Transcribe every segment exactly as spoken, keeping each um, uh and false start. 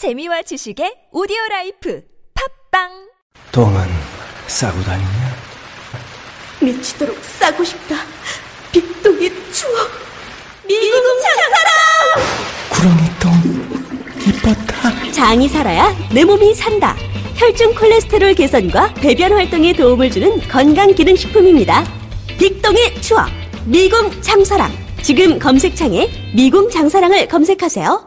재미와 지식의 오디오라이프 팝빵. 똥은 싸고 다니냐? 미치도록 싸고 싶다. 빅똥의 추억. 미궁 장사랑. 구렁이 똥 이뻤다. 장이 살아야 내 몸이 산다. 혈중 콜레스테롤 개선과 배변 활동에 도움을 주는 건강기능식품입니다. 빅동의 추억, 미궁 장사랑. 지금 검색창에 미궁 장사랑을 검색하세요.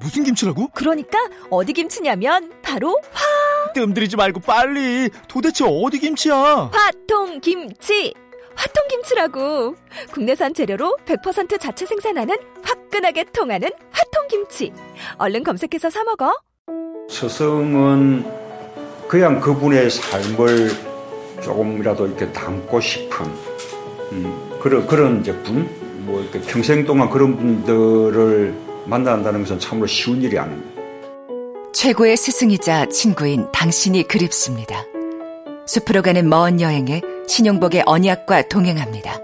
무슨 김치라고? 그러니까 어디 김치냐면 바로 화. 뜸들이지 말고 빨리. 도대체 어디 김치야? 화통김치. 화통김치라고. 국내산 재료로 백 퍼센트 자체 생산하는 화끈하게 통하는 화통김치. 얼른 검색해서 사 먹어. 스승은 그냥 그분의 삶을 조금이라도 이렇게 담고 싶은 음, 그런 그런 제품, 뭐 이렇게 평생 동안 그런 분들을 만난다는 것은 참으로 쉬운 일이 아닙니다. 최고의 스승이자 친구인 당신이 그립습니다. 숲으로 가는 먼 여행에 신영복의 언약과 동행합니다.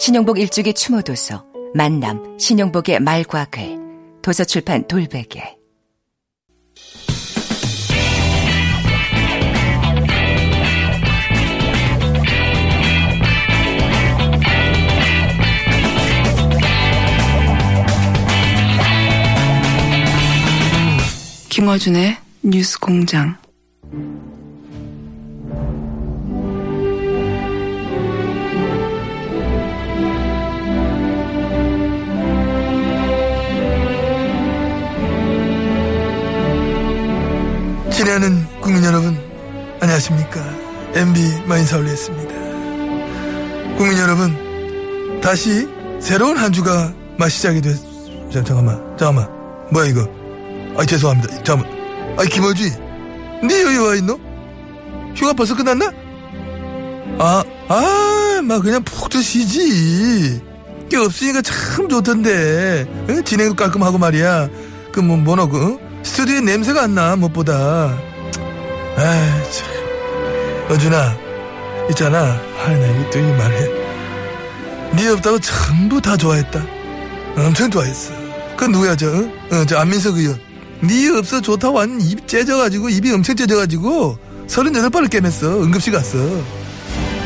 신영복 일주기 추모도서 만남 신영복의 말과 글, 도서출판 돌베개. 김어준의 뉴스공장. 친애하는 국민 여러분, 안녕하십니까? 엠비 마인사울리였습니다. 국민 여러분, 다시 새로운 한 주가 막 시작이 됐. 잠깐만, 잠깐만, 뭐야 이거? 아, 죄송합니다. 잠깐만. 아, 김어준이, 네 여기 와 있노? 휴가 벌써 끝났나? 아, 아, 막 그냥 푹 드시지. 꽤 없으니까 참 좋던데. 응? 진행도 깔끔하고 말이야. 그, 뭐, 뭐노, 그, 스튜디오에 냄새가 안 나, 무엇보다. 아, 참. 어준아, 있잖아. 아, 나 이거 또 이 말해. 네 없다고 전부 다 좋아했다. 엄청 좋아했어. 그, 누구야, 저, 응? 어, 저, 안민석 의원. 니 없어 좋다고 한 입 째져가지고 입이 엄청 째져가지고 서른여덟 번을 깨맸어. 응급실 갔어.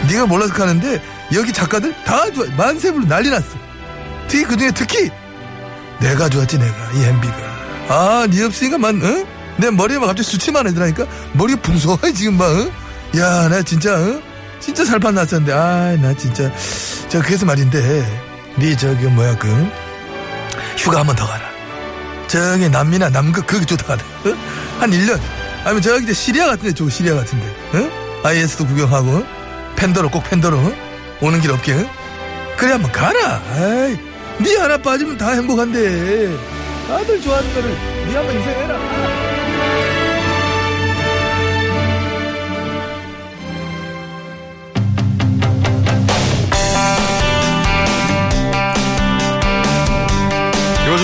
니가 몰라서 가는데 여기 작가들 다 좋아. 만세불로 난리 났어. 특히 그중에 특히 내가 좋았지. 내가 이 엠비가 아 니 없으니까 만 어? 내 머리에 막 갑자기 수치만 해더라니까. 머리가 붕성해 지금 막 어? 야 나 진짜 어? 진짜 살판 났었는데 아 나 진짜 저 그래서 말인데 니 저기 뭐야 그 휴가 한 번 더 가라. 저기 남미나 남극 거기 좋다. 어? 한 일 년 아니면 저기 시리아 같은데 저 시리아 같은데 어? 아이에스도 구경하고 어? 펜더로 꼭 펜더로 어? 오는 길 없게 어? 그래 한번 가라. 아이, 니 하나 빠지면 다 행복한데 다들 좋아하는 거를 니 한번 희생해라.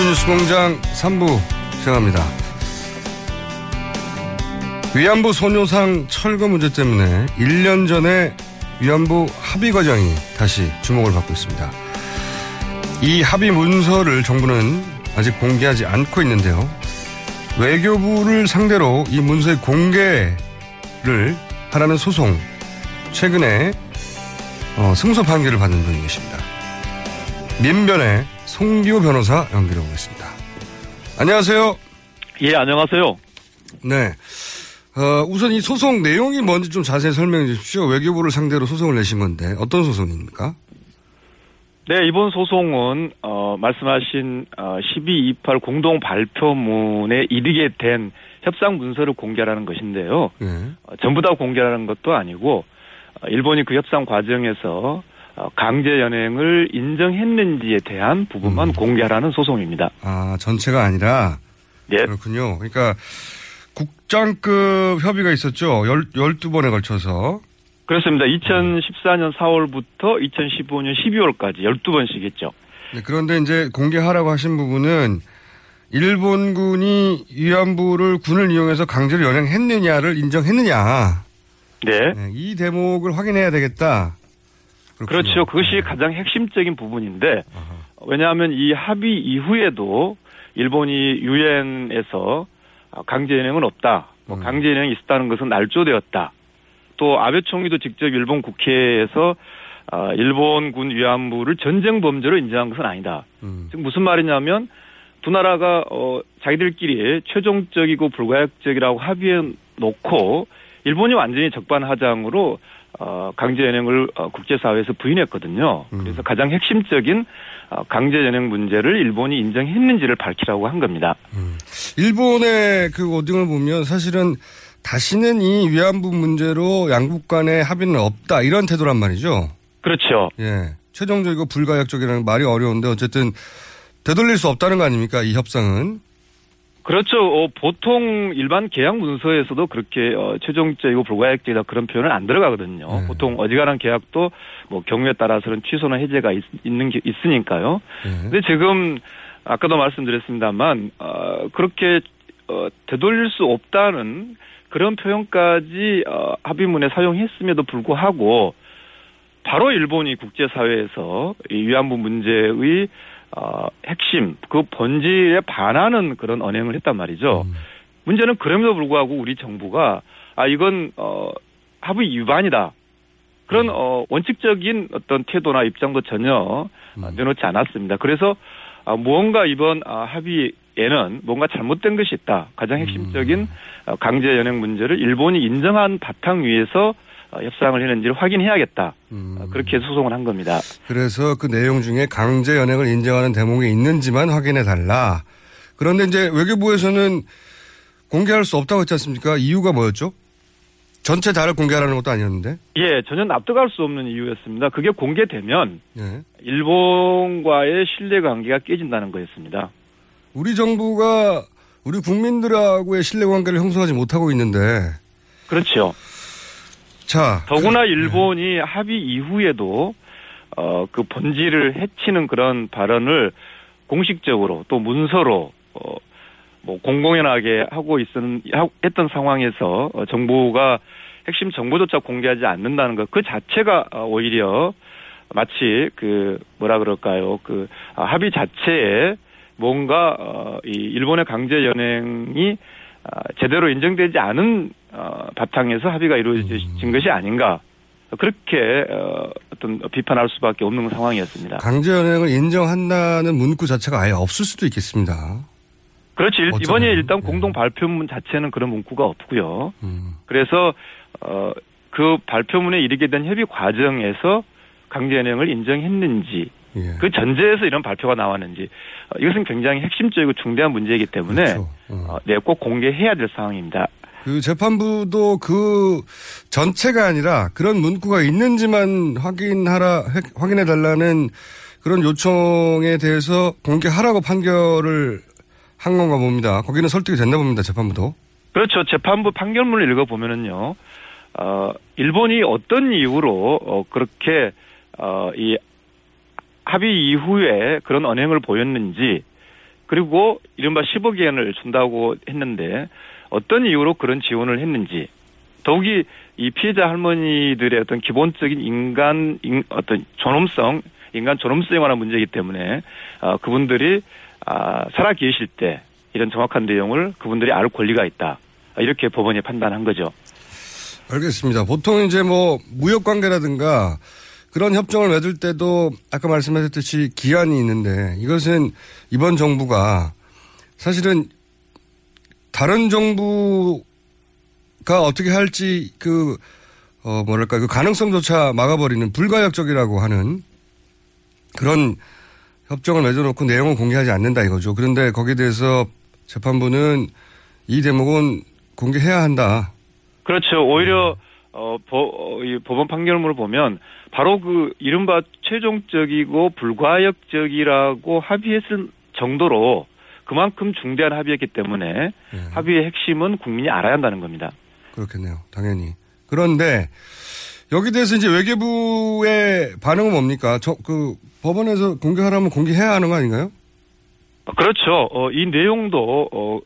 뉴스공장 삼 부 시작합니다. 위안부 소녀상 철거 문제 때문에 일 년 전에 위안부 합의 과정이 다시 주목을 받고 있습니다. 이 합의 문서를 정부는 아직 공개하지 않고 있는데요. 외교부를 상대로 이 문서의 공개를 하라는 소송, 최근에 어, 승소 판결을 받는 분이 계십니다. 민변의 송기호 변호사 연결해 보겠습니다. 안녕하세요. 예, 안녕하세요. 네. 어, 우선 이 소송 내용이 뭔지 좀 자세히 설명해 주십시오. 외교부를 상대로 소송을 내신 건데 어떤 소송입니까? 네, 이번 소송은 어, 말씀하신 어, 십이 이십팔 공동 발표문에 이르게 된 협상 문서를 공개하라는 것인데요. 네. 어, 전부 다 공개하라는 것도 아니고 어, 일본이 그 협상 과정에서 어, 강제 연행을 인정했는지에 대한 부분만 음. 공개하라는 소송입니다. 아, 전체가 아니라? 네. 그렇군요. 그러니까 국장급 협의가 있었죠. 열두 번에 걸쳐서. 그렇습니다. 이천십사 년 사 월부터 이천십오 년 십이 월까지 열두 번씩 했죠. 네, 그런데 이제 공개하라고 하신 부분은 일본군이 위안부를 군을 이용해서 강제로 연행했느냐를 인정했느냐. 네. 네, 이 대목을 확인해야 되겠다. 그렇군요. 그렇죠. 그것이 가장 핵심적인 부분인데 아하. 왜냐하면 이 합의 이후에도 일본이 유엔에서 강제 연행은 없다. 뭐 강제 연행이 있었다는 것은 날조되었다. 또 아베 총리도 직접 일본 국회에서 일본군 위안부를 전쟁 범죄로 인정한 것은 아니다. 음. 지금 무슨 말이냐면 두 나라가 어, 자기들끼리 최종적이고 불가역적이라고 합의해놓고 일본이 완전히 적반하장으로 어, 강제 연행을 어, 국제사회에서 부인했거든요. 음. 그래서 가장 핵심적인 어, 강제 연행 문제를 일본이 인정했는지를 밝히라고 한 겁니다. 음. 일본의 그 워딩을 보면 사실은 다시는 이 위안부 문제로 양국 간의 합의는 없다. 이런 태도란 말이죠. 그렇죠. 예, 최종적이고 불가역적이라는 말이 어려운데 어쨌든 되돌릴 수 없다는 거 아닙니까? 이 협상은. 그렇죠. 어, 보통 일반 계약 문서에서도 그렇게 어, 최종적이고 불가역적이다 그런 표현은 안 들어가거든요. 예. 보통 어지간한 계약도 뭐 경우에 따라서는 취소나 해제가 있, 있는 게 있으니까요. 그런데 예. 지금 아까도 말씀드렸습니다만 어, 그렇게 어, 되돌릴 수 없다는 그런 표현까지 어, 합의문에 사용했음에도 불구하고 바로 일본이 국제사회에서 이 위안부 문제의 어, 핵심, 그 본질에 반하는 그런 언행을 했단 말이죠. 음. 문제는 그럼에도 불구하고 우리 정부가 아 이건 어, 합의 위반이다. 그런 음. 어, 원칙적인 어떤 태도나 입장도 전혀 음. 내놓지 않았습니다. 그래서 아, 무언가 이번 아, 합의 얘는 뭔가 잘못된 것이 있다. 가장 핵심적인 강제 연행 문제를 일본이 인정한 바탕 위에서 협상을 했는지를 확인해야겠다. 음. 그렇게 소송을 한 겁니다. 그래서 그 내용 중에 강제 연행을 인정하는 대목이 있는지만 확인해달라. 그런데 이제 외교부에서는 공개할 수 없다고 했지 않습니까? 이유가 뭐였죠? 전체 다를 공개하라는 것도 아니었는데? 예, 전혀 납득할 수 없는 이유였습니다. 그게 공개되면 예. 일본과의 신뢰관계가 깨진다는 거였습니다. 우리 정부가 우리 국민들하고의 신뢰관계를 형성하지 못하고 있는데. 그렇죠. 자, 더구나 그, 일본이 네. 합의 이후에도 어, 그 본질을 해치는 그런 발언을 공식적으로 또 문서로 어, 뭐 공공연하게 하고 있은 했던 상황에서 어, 정부가 핵심 정보조차 공개하지 않는다는 것 그 자체가 오히려 마치 그 뭐라 그럴까요 그 합의 자체에. 뭔가 어, 이 일본의 강제 연행이 어, 제대로 인정되지 않은 어, 바탕에서 합의가 이루어진 것이 아닌가 그렇게 어, 어떤 비판할 수밖에 없는 상황이었습니다. 강제 연행을 인정한다는 문구 자체가 아예 없을 수도 있겠습니다. 그렇지. 어쩌면. 이번에 일단 공동 발표문 자체는 그런 문구가 없고요. 음. 그래서 어, 그 발표문에 이르게 된 협의 과정에서 강제 연행을 인정했는지. 예. 그 전제에서 이런 발표가 나왔는지 이것은 굉장히 핵심적이고 중대한 문제이기 때문에 그렇죠. 어. 네, 꼭 공개해야 될 상황입니다. 그 재판부도 그 전체가 아니라 그런 문구가 있는지만 확인하라 확인해 달라는 그런 요청에 대해서 공개하라고 판결을 한 건가 봅니다. 거기는 설득이 됐나 봅니다. 재판부도. 그렇죠. 재판부 판결문을 읽어보면은요. 어, 일본이 어떤 이유로 어, 그렇게 어, 이 합의 이후에 그런 언행을 보였는지 그리고 이른바 십억 엔을 준다고 했는데 어떤 이유로 그런 지원을 했는지 더욱이 이 피해자 할머니들의 어떤 기본적인 인간 인, 어떤 존엄성 인간 존엄성에 관한 문제이기 때문에 어, 그분들이 아, 살아 계실 때 이런 정확한 내용을 그분들이 알 권리가 있다 이렇게 법원이 판단한 거죠. 알겠습니다. 보통 이제 뭐 무역관계라든가 그런 협정을 맺을 때도 아까 말씀하셨듯이 기한이 있는데 이것은 이번 정부가 사실은 다른 정부가 어떻게 할지 그, 어, 뭐랄까, 그 가능성조차 막아버리는 불가역적이라고 하는 그런 협정을 맺어놓고 내용을 공개하지 않는다 이거죠. 그런데 거기에 대해서 재판부는 이 대목은 공개해야 한다. 그렇죠. 오히려 어, 보, 이 법원 판결문을 보면 바로 그 이른바 최종적이고 불가역적이라고 합의했을 정도로 그만큼 중대한 합의였기 때문에 네. 합의의 핵심은 국민이 알아야 한다는 겁니다. 그렇겠네요. 당연히. 그런데 여기 대해서 이제 외교부의 반응은 뭡니까? 저, 그 법원에서 공개하라면 공개해야 하는 거 아닌가요? 그렇죠. 어, 이 내용도 어,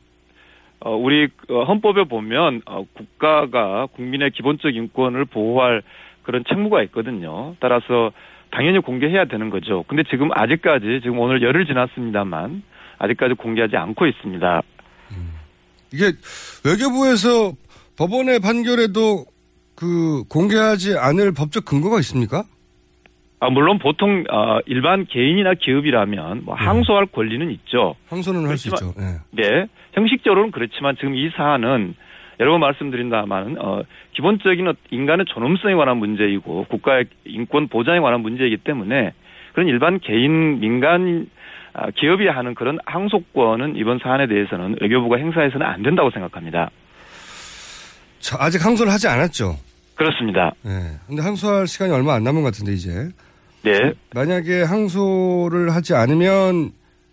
어, 우리 헌법에 보면 어, 국가가 국민의 기본적 인권을 보호할 그런 책무가 있거든요. 따라서 당연히 공개해야 되는 거죠. 근데 지금 아직까지 지금 오늘 열흘 지났습니다만 아직까지 공개하지 않고 있습니다. 음. 이게 외교부에서 법원의 판결에도 그 공개하지 않을 법적 근거가 있습니까? 아, 물론 보통 어, 일반 개인이나 기업이라면 뭐 항소할 네. 권리는 있죠. 항소는 할 수 있죠. 네. 네, 형식적으로는 그렇지만 지금 이 사안은 여러 번 말씀드린다만 어, 기본적인 인간의 존엄성에 관한 문제이고 국가의 인권 보장에 관한 문제이기 때문에 그런 일반 개인, 민간, 기업이 하는 그런 항소권은 이번 사안에 대해서는 외교부가 행사해서는 안 된다고 생각합니다. 자, 아직 항소를 하지 않았죠? 그렇습니다. 네. 근데 항소할 시간이 얼마 안 남은 것 같은데 이제. 네. 만약에 항소를 하지 않으면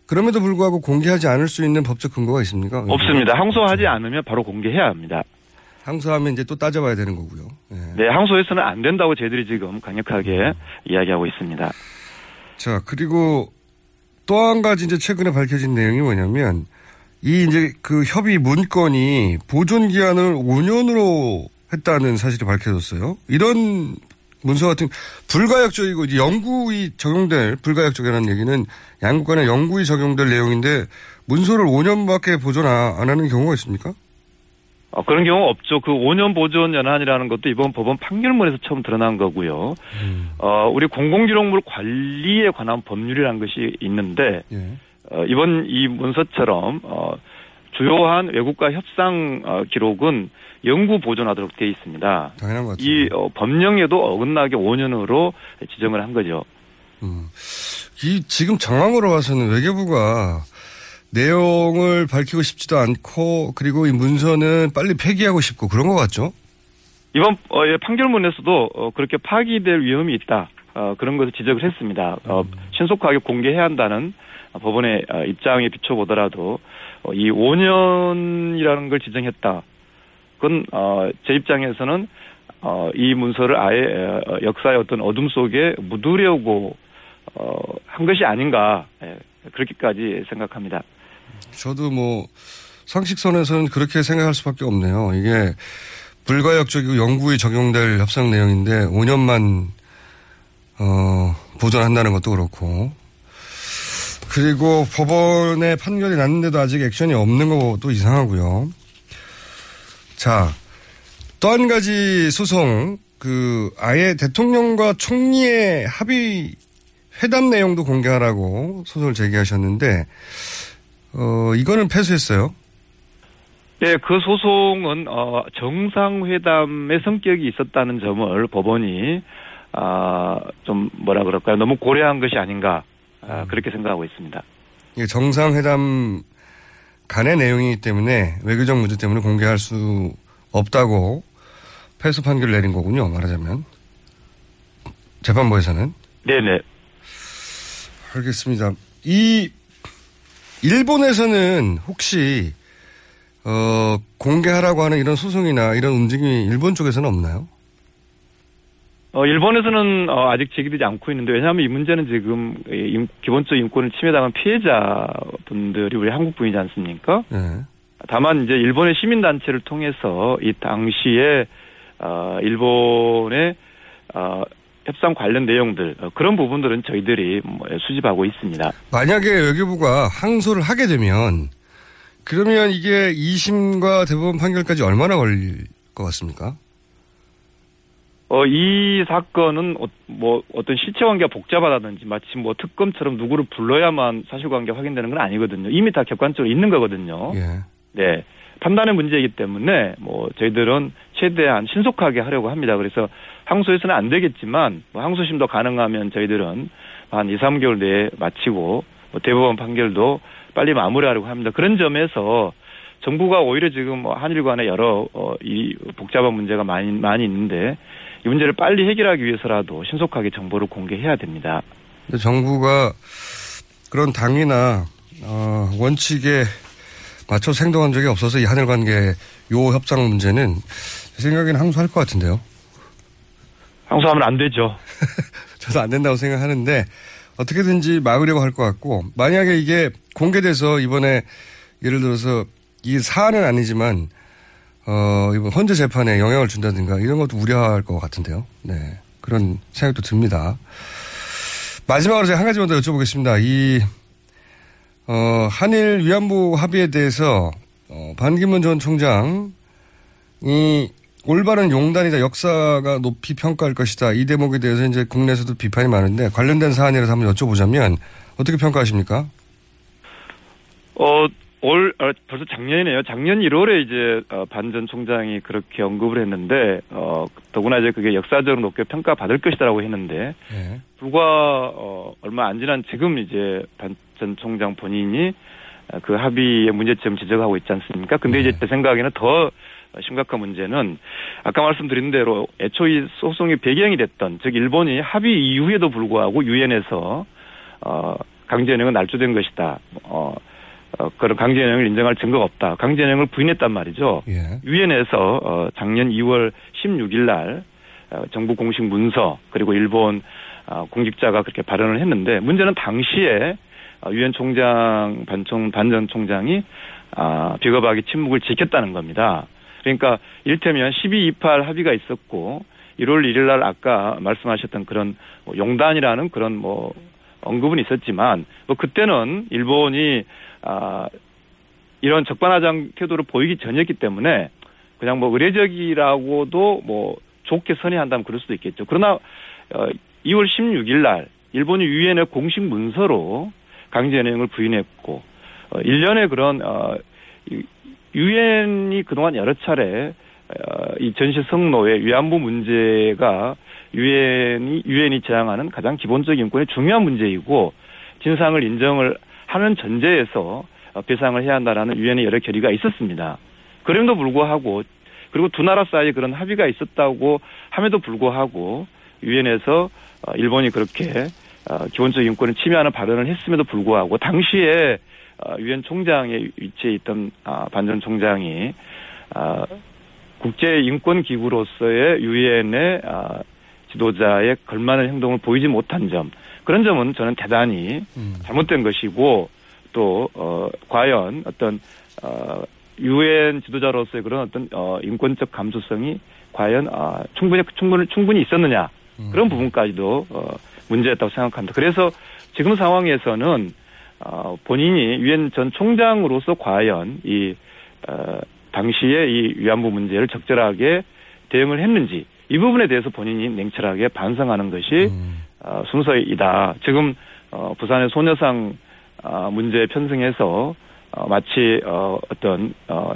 그럼에도 불구하고 공개하지 않을 수 있는 법적 근거가 있습니까? 없습니다. 항소하지 않으면 바로 공개해야 합니다. 항소하면 이제 또 따져봐야 되는 거고요. 네. 네, 항소해서는 안 된다고 저희들이 지금 강력하게 이야기하고 있습니다. 자, 그리고 또 한 가지 이제 최근에 밝혀진 내용이 뭐냐면 이 이제 그 협의 문건이 보존 기한을 오 년으로 했다는 사실이 밝혀졌어요. 이런 문서 같은 불가역적이고 이제 영구히 적용될 불가역적이라는 얘기는 양국 간에 영구히 적용될 내용인데 문서를 오 년밖에 보존 안 하는 경우가 있습니까? 어, 그런 경우 없죠. 그 오 년 보존 연한이라는 것도 이번 법원 판결문에서 처음 드러난 거고요. 음. 어, 우리 공공기록물 관리에 관한 법률이라는 것이 있는데 예. 어, 이번 이 문서처럼 어, 주요한 외국과 협상 어, 기록은 영구 보존하도록 되어 있습니다. 당연한 것 같아요. 이 어, 법령에도 어긋나게 오 년으로 지정을 한 거죠. 음. 이 지금 정황으로 봐서는 외교부가 내용을 밝히고 싶지도 않고 그리고 이 문서는 빨리 폐기하고 싶고 그런 것 같죠? 이번 어, 예, 판결문에서도 어, 그렇게 파기될 위험이 있다. 어, 그런 것을 지적을 했습니다. 어, 음. 신속하게 공개해야 한다는 법원의 어, 입장에 비춰보더라도 어, 이 오 년이라는 걸 지정했다. 그건 어, 제 입장에서는 어, 이 문서를 아예 어, 역사의 어떤 어둠 속에 묻으려고 어, 한 것이 아닌가. 예, 그렇게까지 생각합니다. 저도 뭐 상식선에서는 그렇게 생각할 수밖에 없네요. 이게 불가역적이고 영구히 적용될 협상 내용인데 오 년만 어, 보존한다는 것도 그렇고 그리고 법원의 판결이 났는데도 아직 액션이 없는 것도 이상하고요. 자, 또 한 가지 소송 그 아예 대통령과 총리의 합의 회담 내용도 공개하라고 소송을 제기하셨는데 어, 이거는 패소했어요. 네, 그 소송은 어, 정상회담의 성격이 있었다는 점을 법원이 아, 좀 뭐라 그럴까요? 너무 고려한 것이 아닌가 아, 그렇게 생각하고 있습니다. 이게 정상회담 간의 내용이기 때문에 외교적 문제 때문에 공개할 수 없다고 패소 판결을 내린 거군요. 말하자면 재판부에서는. 네네. 알겠습니다. 이 일본에서는 혹시 어, 공개하라고 하는 이런 소송이나 이런 움직임이 일본 쪽에서는 없나요? 어, 일본에서는 어, 아직 제기되지 않고 있는데 왜냐하면 이 문제는 지금 임, 기본적 인권을 침해당한 피해자분들이 우리 한국 분이지 않습니까? 네. 다만 이제 일본의 시민단체를 통해서 이 당시에 어, 일본의 어, 협상 관련 내용들 그런 부분들은 저희들이 수집하고 있습니다. 만약에 외교부가 항소를 하게 되면 그러면 이게 이 심과 대법원 판결까지 얼마나 걸릴 것 같습니까? 어, 이 사건은 뭐 어떤 실체관계가 복잡하다든지 마치 뭐 특검처럼 누구를 불러야만 사실관계가 확인되는 건 아니거든요. 이미 다 객관적으로 있는 거거든요. 예. 네. 판단의 문제이기 때문에 뭐 저희들은 최대한 신속하게 하려고 합니다. 그래서 항소에서는 안 되겠지만 뭐 항소심도 가능하면 저희들은 한 이, 삼 개월 내에 마치고 뭐 대법원 판결도 빨리 마무리하려고 합니다. 그런 점에서 정부가 오히려 지금 한일 간의 여러 어, 이 복잡한 문제가 많이 많이 있는데 이 문제를 빨리 해결하기 위해서라도 신속하게 정보를 공개해야 됩니다. 정부가 그런 당이나 어, 원칙에 맞춰서 행동한 적이 없어서 이 한일 관계 요 협상 문제는 제 생각에는 항소할 것 같은데요. 항소하면 안 되죠. 저도 안 된다고 생각하는데 어떻게든지 막으려고 할 것 같고, 만약에 이게 공개돼서 이번에 예를 들어서 이 사안은 아니지만 어, 이번 헌재 재판에 영향을 준다든가 이런 것도 우려할 것 같은데요. 네, 그런 생각도 듭니다. 마지막으로 제가 한 가지만 더 여쭤보겠습니다. 이 어, 한일 위안부 합의에 대해서 어, 반기문 전 총장이 올바른 용단이다, 역사가 높이 평가할 것이다, 이 대목에 대해서 이제 국내에서도 비판이 많은데 관련된 사안이라서 한번 여쭤보자면 어떻게 평가하십니까? 어, 올 아, 벌써 작년이네요. 작년 일월에 이제 어, 반 전 총장이 그렇게 언급을 했는데 어, 더구나 이제 그게 역사적으로 높게 평가받을 것이다라고 했는데 네. 불과 어, 얼마 안 지난 지금 이제 반 전 총장 본인이 그 합의의 문제점 지적하고 있지 않습니까? 근데 네. 이제 제 생각에는 더 심각한 문제는 아까 말씀드린 대로 애초 이 소송의 배경이 됐던, 즉 일본이 합의 이후에도 불구하고 유엔에서 어, 강제연행은 날조된 것이다, 어, 어, 그런 강제연행을 인정할 증거가 없다, 강제연행을 부인했단 말이죠. 유엔에서 예. 어, 작년 이월 십육일 날 어, 정부 공식 문서 그리고 일본 어, 공직자가 그렇게 발언을 했는데, 문제는 당시에 유엔 총장 반총 반전 총장이 아, 비겁하게 침묵을 지켰다는 겁니다. 그러니까 이를테면 십이 이십팔 합의가 있었고 일월 일일 날 아까 말씀하셨던 그런 용단이라는 그런 뭐 언급은 있었지만 뭐 그때는 일본이 아, 이런 적반하장 태도를 보이기 전이었기 때문에 그냥 뭐 의례적이라고도 뭐 좋게 선의한다면 그럴 수도 있겠죠. 그러나 이월 십육일 날 일본이 유엔의 공식 문서로 강제연행을 부인했고, 어, 일련의 그런 어, 유엔이 그동안 여러 차례 어, 이 전시성노의 위안부 문제가 유엔이 유엔이 제항하는 가장 기본적인 인권의 중요한 문제이고 진상을 인정을 하는 전제에서 어, 배상을 해야 한다라는 유엔의 여러 결의가 있었습니다. 그럼에도 불구하고, 그리고 두 나라 사이에 그런 합의가 있었다고 함에도 불구하고 유엔에서 어, 일본이 그렇게 어, 기본적 인권을 침해하는 발언을 했음에도 불구하고 당시에 유엔 어, 총장의 위치에 있던 아, 반 전 총장이 아, 국제인권기구로서의 유엔의 아, 지도자의 걸맞는 행동을 보이지 못한 점, 그런 점은 저는 대단히 음. 잘못된 것이고, 또 어, 과연 어떤 유엔 어, 지도자로서의 그런 어떤 어, 인권적 감수성이 과연 어, 충분히 충분히 충분히 있었느냐, 음. 그런 부분까지도 어, 문제였다고 생각합니다. 그래서 지금 상황에서는 어, 본인이 유엔 전 총장으로서 과연 이 어, 당시에 이 위안부 문제를 적절하게 대응을 했는지, 이 부분에 대해서 본인이 냉철하게 반성하는 것이 음. 어, 순서이다. 지금 어, 부산의 소녀상 어, 문제에 편승해서 어, 마치 어, 어떤 어,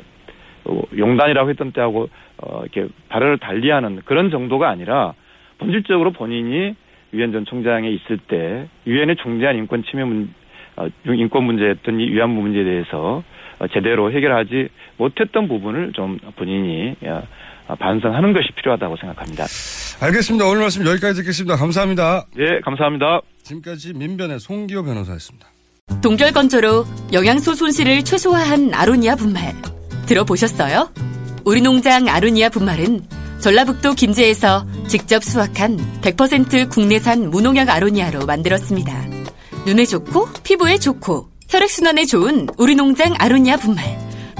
용단이라고 했던 때하고 어, 이렇게 발언을 달리하는 그런 정도가 아니라 본질적으로 본인이 유엔 전 총장에 있을 때 유엔의 중대한 인권 침해 문, 어, 인권 문제였던 이 위안부 문제에 대해서 어, 제대로 해결하지 못했던 부분을 좀 본인이 어, 어, 반성하는 것이 필요하다고 생각합니다. 알겠습니다. 오늘 말씀 여기까지 듣겠습니다. 감사합니다. 네, 감사합니다. 지금까지 민변의 송기호 변호사였습니다. 동결건조로 영양소 손실을 최소화한 아로니아 분말 들어보셨어요? 우리 농장 아로니아 분말은 전라북도 김제에서 직접 수확한 백 퍼센트 국내산 무농약 아로니아로 만들었습니다. 눈에 좋고 피부에 좋고 혈액순환에 좋은 우리 농장 아로니아 분말.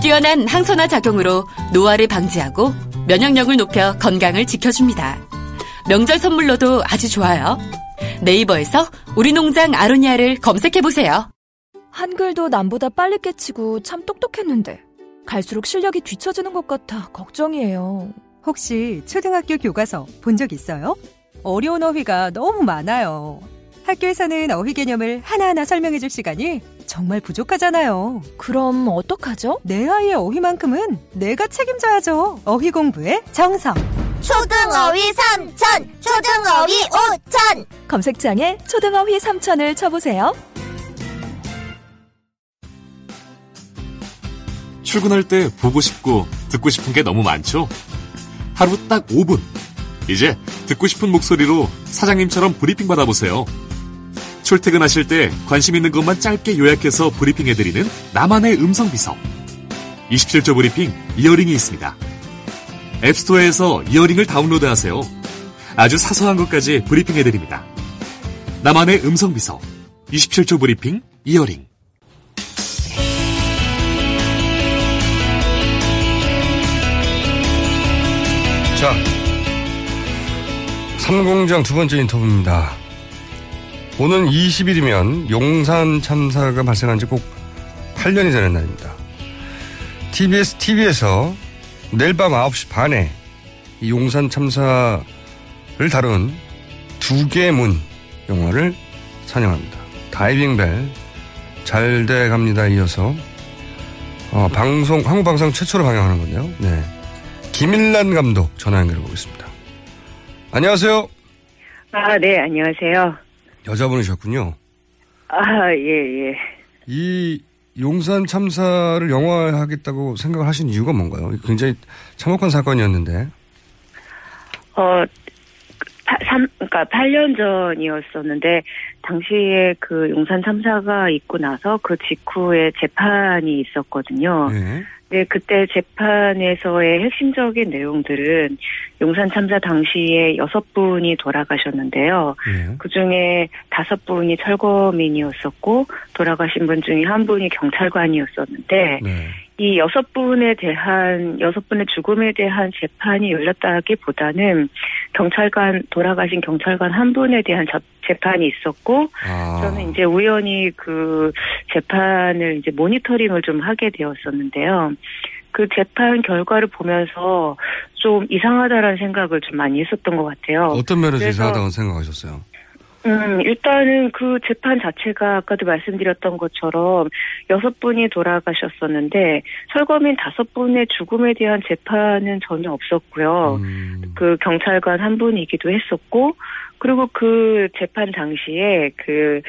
뛰어난 항산화 작용으로 노화를 방지하고 면역력을 높여 건강을 지켜줍니다. 명절 선물로도 아주 좋아요. 네이버에서 우리 농장 아로니아를 검색해보세요. 한글도 남보다 빨리 깨치고 참 똑똑했는데 갈수록 실력이 뒤처지는 것 같아 걱정이에요. 혹시 초등학교 교과서 본 적 있어요? 어려운 어휘가 너무 많아요. 학교에서는 어휘 개념을 하나하나 설명해 줄 시간이 정말 부족하잖아요. 그럼 어떡하죠? 내 아이의 어휘만큼은 내가 책임져야죠. 어휘 공부의 정성. 초등어휘 삼천, 초등어휘 오천. 검색창에 초등어휘 삼천을 쳐보세요. 출근할 때 보고 싶고 듣고 싶은 게 너무 많죠? 하루 딱 오 분. 이제 듣고 싶은 목소리로 사장님처럼 브리핑 받아보세요. 출퇴근하실 때 관심 있는 것만 짧게 요약해서 브리핑해드리는 나만의 음성비서. 이십칠 초 브리핑 이어링이 있습니다. 앱스토어에서 이어링을 다운로드하세요. 아주 사소한 것까지 브리핑해드립니다. 나만의 음성비서 이십칠 초 브리핑 이어링. 자, 삼공장 두 번째 인터뷰입니다. 오는 이십 일이면 용산 참사가 발생한 지 꼭 팔 년이 되는 날입니다. 티비에스 티비에서 내일 밤 아홉 시 반에 이 용산 참사를 다룬 두개의 문 영화를 상영합니다. 다이빙벨 잘 돼 갑니다. 이어서 어, 방송 한국 방송 최초로 방영하는 건데요. 네. 김일란 감독 전화 연결해 보겠습니다. 안녕하세요. 아, 네, 안녕하세요. 여자분이셨군요. 아, 예, 예. 이 용산 참사를 영화화하겠다고 생각을 하신 이유가 뭔가요? 굉장히 참혹한 사건이었는데. 어, 삼, 그러니까 팔 년 전이었었는데, 당시에 그 용산 참사가 있고 나서 그 직후에 재판이 있었거든요. 네. 네, 그때 재판에서의 핵심적인 내용들은 용산 참사 당시에 여섯 분이 돌아가셨는데요. 네. 그중에 다섯 분이 철거민이었었고 돌아가신 분 중에 한 분이 경찰관이었었는데 네. 이 여섯 분에 대한 여섯 분의 죽음에 대한 재판이 열렸다기보다는 경찰관 돌아가신 경찰관 한 분에 대한 저, 재판이 있었고 아. 저는 이제 우연히 그 재판을 이제 모니터링을 좀 하게 되었었는데요. 그 재판 결과를 보면서 좀 이상하다라는 생각을 좀 많이 했었던 것 같아요. 어떤 면에서 이상하다고 생각하셨어요? 음, 일단은 그 재판 자체가 아까도 말씀드렸던 것처럼 여섯 분이 돌아가셨었는데 철거민 다섯 분의 죽음에 대한 재판은 전혀 없었고요. 음. 그 경찰관 한 분이기도 했었고, 그리고 그 재판 당시에 그,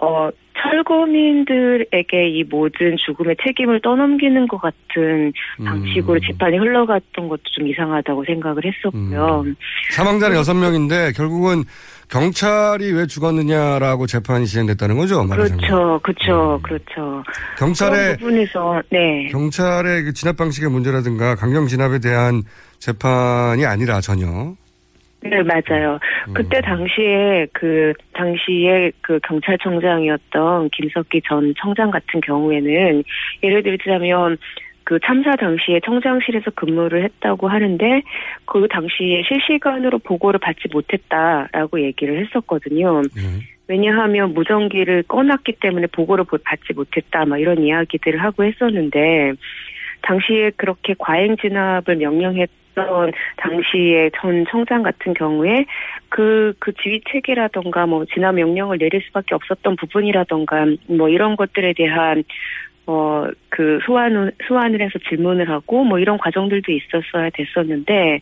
어, 철거민들에게 이 모든 죽음의 책임을 떠넘기는 것 같은 방식으로 음. 재판이 흘러갔던 것도 좀 이상하다고 생각을 했었고요. 음. 사망자는 여섯 명인데 결국은 경찰이 왜 죽었느냐라고 재판이 진행됐다는 거죠? 말하자면. 그렇죠. 그렇죠. 음. 그렇죠. 경찰의, 부분에서, 네. 경찰의 그 진압 방식의 문제라든가 강경 진압에 대한 재판이 아니라 전혀. 네, 맞아요. 그때 당시에 그 당시에 그 경찰청장이었던 김석기 전 청장 같은 경우에는 예를 들자면 그 참사 당시에 청장실에서 근무를 했다고 하는데 그 당시에 실시간으로 보고를 받지 못했다라고 얘기를 했었거든요. 음. 왜냐하면 무전기를 꺼놨기 때문에 보고를 받지 못했다 막 이런 이야기들을 하고 했었는데 당시에 그렇게 과잉 진압을 명령했 당시에 전 청장 같은 경우에 그, 그 지휘체계라던가 뭐 진압 명령을 내릴 수밖에 없었던 부분이라던가 뭐 이런 것들에 대한 어, 그 소환, 소환을 해서 질문을 하고 뭐 이런 과정들도 있었어야 됐었는데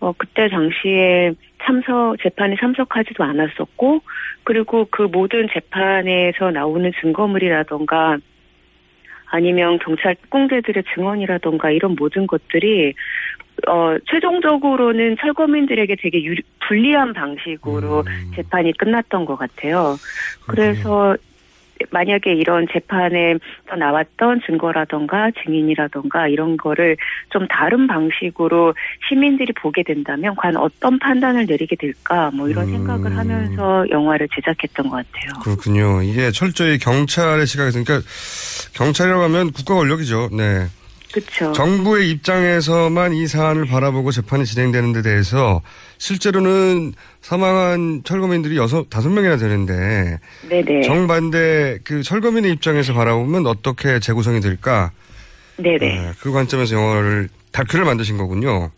어, 그때 당시에 참석, 재판에 참석하지도 않았었고 그리고 그 모든 재판에서 나오는 증거물이라던가 아니면 경찰 특공대들의 증언이라던가 이런 모든 것들이 어, 최종적으로는 철거민들에게 되게 유리, 불리한 방식으로 음. 재판이 끝났던 것 같아요. 그래서 음. 만약에 이런 재판에서 나왔던 증거라던가 증인이라던가 이런 거를 좀 다른 방식으로 시민들이 보게 된다면 과연 어떤 판단을 내리게 될까 뭐 이런 음. 생각을 하면서 영화를 제작했던 것 같아요. 그렇군요. 이게 철저히 경찰의 시각에서 그러니까 경찰이라고 하면 국가 권력이죠. 네. 그렇죠. 정부의 입장에서만 이 사안을 바라보고 재판이 진행되는 데 대해서 실제로는 사망한 철거민들이 여섯, 다섯 명이나 되는데 네네. 정반대 그 철거민의 입장에서 바라보면 어떻게 재구성이 될까? 네네. 아, 그 관점에서 영화를 다큐를 만드신 거군요.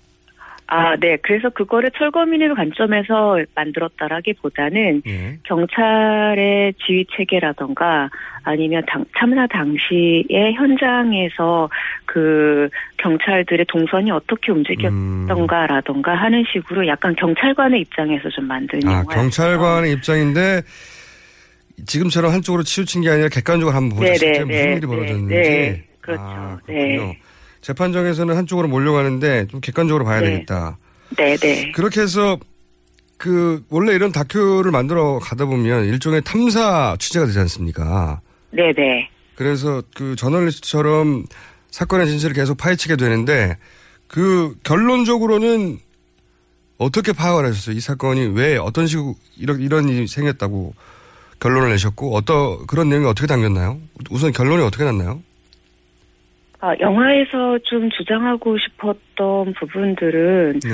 아, 네. 그래서 그거를 철거민의 관점에서 만들었다라기보다는 예. 경찰의 지휘 체계라던가 아니면 당, 참사 당시의 현장에서 그 경찰들의 동선이 어떻게 움직였던가라던가 하는 식으로 약간 경찰관의 입장에서 좀 만든 영화예요. 아, 경찰관의 입장인데 지금처럼 한쪽으로 치우친 게 아니라 객관적으로 한번 보셨을 때 무슨 일이 벌어졌는지. 네, 그렇죠. 아, 네. 재판정에서는 한쪽으로 몰려가는데 좀 객관적으로 봐야 네. 되겠다. 네, 네. 그렇게 해서 그 원래 이런 다큐를 만들어 가다 보면 일종의 탐사 취재가 되지 않습니까? 네, 네. 그래서 그 저널리스트처럼 사건의 진실을 계속 파헤치게 되는데 그 결론적으로는 어떻게 파악을 하셨어요? 이 사건이 왜 어떤 식으로 이런 이런 일이 생겼다고 결론을 내셨고 어떤 그런 내용이 어떻게 담겼나요? 우선 결론이 어떻게 났나요? 아, 영화에서 좀 주장하고 싶었던 부분들은 네.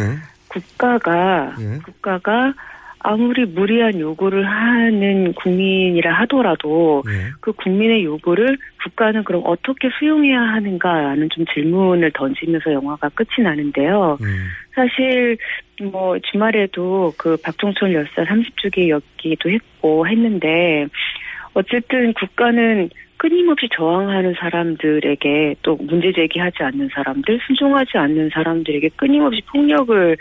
국가가 네. 국가가 아무리 무리한 요구를 하는 국민이라 하더라도 네. 그 국민의 요구를 국가는 그럼 어떻게 수용해야 하는가라는 좀 질문을 던지면서 영화가 끝이 나는데요. 네. 사실 뭐 주말에도 그 박종철 열사 삼십 주기였기도 했고 했는데 어쨌든 국가는 끊임없이 저항하는 사람들에게 또 문제 제기하지 않는 사람들, 순종하지 않는 사람들에게 끊임없이 폭력을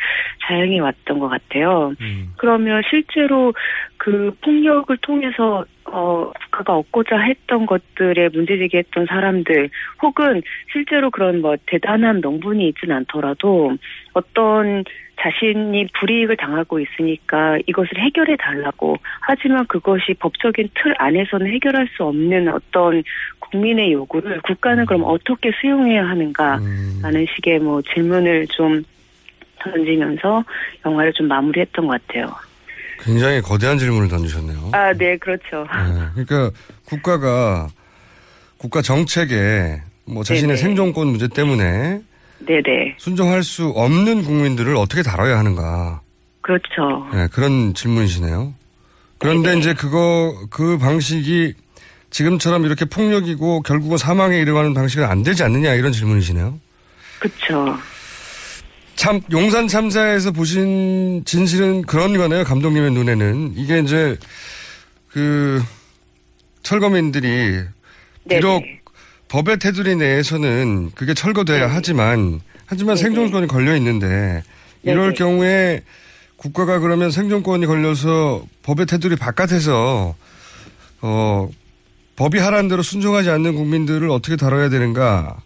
자행해 왔던 것 같아요. 음. 그러면 실제로 그 폭력을 통해서 어, 국가가 얻고자 했던 것들에 문제 제기했던 사람들 혹은 실제로 그런 뭐 대단한 명분이 있진 않더라도 어떤 자신이 불이익을 당하고 있으니까 이것을 해결해 달라고 하지만 그것이 법적인 틀 안에서는 해결할 수 없는 어떤 국민의 요구를 국가는 그럼 어떻게 수용해야 하는가라는 음. 식의 뭐 질문을 좀 던지면서 영화를 좀 마무리했던 것 같아요. 굉장히 거대한 질문을 던지셨네요. 아, 네, 그렇죠. 네, 그러니까 국가가 국가 정책에 뭐 자신의 네네. 생존권 문제 때문에 네네. 순종할 수 없는 국민들을 어떻게 다뤄야 하는가. 그렇죠. 네, 그런 질문이시네요. 그런데 네네. 이제 그거 그 방식이 지금처럼 이렇게 폭력이고 결국은 사망에 이르는 방식은 안 되지 않느냐 이런 질문이시네요. 그렇죠. 참 용산 참사에서 보신 진실은 그런 거네요. 감독님의 눈에는 이게 이제 그 철거민들이 비록 네네. 법의 테두리 내에서는 그게 철거돼야 네네. 하지만 하지만 네네. 생존권이 걸려 있는데 이럴 네네. 경우에 국가가 그러면 생존권이 걸려서 법의 테두리 바깥에서 어 법이 하라는 대로 순종하지 않는 국민들을 어떻게 다뤄야 되는가?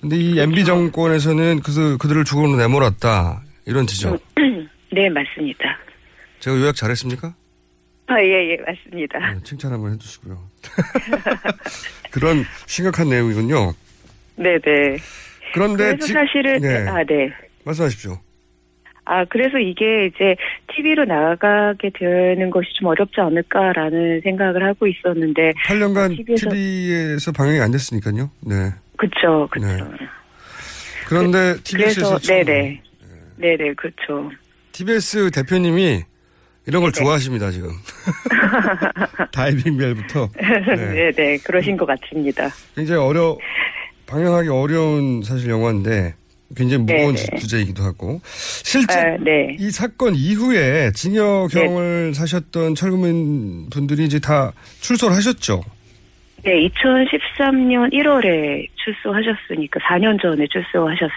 근데 이 엠비 그렇죠. 정권에서는 그, 그들을 죽음으로 내몰았다. 이런 지적. 네, 맞습니다. 제가 요약 잘했습니까? 아, 예, 예, 맞습니다. 네, 칭찬 한번 해주시고요. 그런 심각한 내용이군요. 네, 네. 그런데 그래서 지, 사실은 네. 아, 네. 말씀하십시오. 아, 그래서 이게 이제 티비로 나가게 되는 것이 좀 어렵지 않을까라는 생각을 하고 있었는데. 팔 년간 티비에서, 티비에서 방영이 안 됐으니까요. 네. 그렇죠, 그렇죠. 네. 그런데 그, 티비에스에서 네네, 네. 네네, 그렇죠. 티비에스 대표님이 이런 걸 네네. 좋아하십니다 지금. 다이빙벨부터. 네. 네네, 그러신 것 같습니다. 굉장히 어려 방영하기 어려운 사실 영화인데 굉장히 무거운 네네. 주제이기도 하고 실제 아, 네. 이 사건 이후에 징역형을 네. 사셨던 철거민 분들이 이제 다 출소를 하셨죠. 네, 이천십삼 년 일월에 출소하셨으니까 사 년 전에 출소하셨었죠,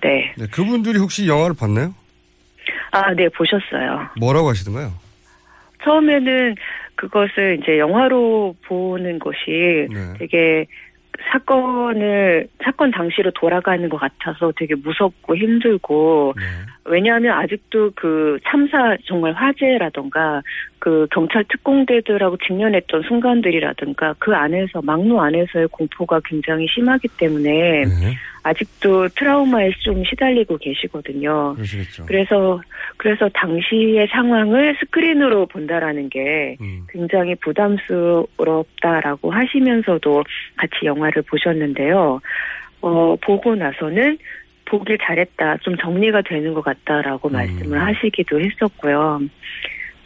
네. 네, 그분들이 혹시 영화를 봤나요? 아, 네, 보셨어요. 뭐라고 하시던가요? 처음에는 그것을 이제 영화로 보는 것이 네. 되게 사건을, 사건 당시로 돌아가는 것 같아서 되게 무섭고 힘들고, 네. 왜냐하면 아직도 그 참사 정말 화재라던가, 그 경찰 특공대들하고 직면했던 순간들이라든가, 그 안에서, 막루 안에서의 공포가 굉장히 심하기 때문에, 네. 아직도 트라우마에 좀 시달리고 계시거든요. 그러시겠죠. 그래서, 그래서 당시의 상황을 스크린으로 본다라는 게 음. 굉장히 부담스럽다라고 하시면서도 같이 영화를 보셨는데요. 어, 보고 나서는 보길 잘했다. 좀 정리가 되는 것 같다라고 음. 말씀을 하시기도 했었고요.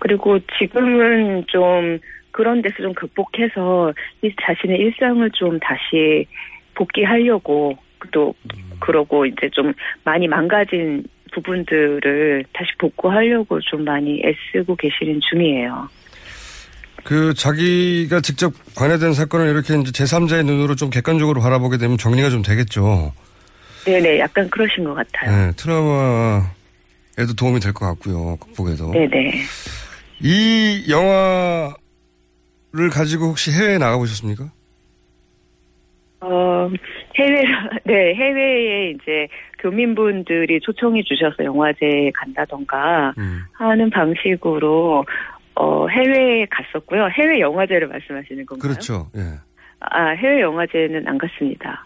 그리고 지금은 좀 그런 데서 좀 극복해서 이 자신의 일상을 좀 다시 복귀하려고 또 그러고 이제 좀 많이 망가진 부분들을 다시 복구하려고 좀 많이 애쓰고 계시는 중이에요. 그 자기가 직접 관여된 사건을 이렇게 이제 제삼자의 눈으로 좀 객관적으로 바라보게 되면 정리가 좀 되겠죠. 네네, 약간 그러신 것 같아요. 네, 트라우마에도 도움이 될 것 같고요, 극복에도. 네네. 이 영화를 가지고 혹시 해외에 나가보셨습니까? 어, 해외, 네, 해외에 이제 교민분들이 초청해 주셔서 영화제에 간다던가 음. 하는 방식으로 어, 해외에 갔었고요. 해외 영화제를 말씀하시는 건가요? 그렇죠. 예. 아, 해외 영화제는 안 갔습니다.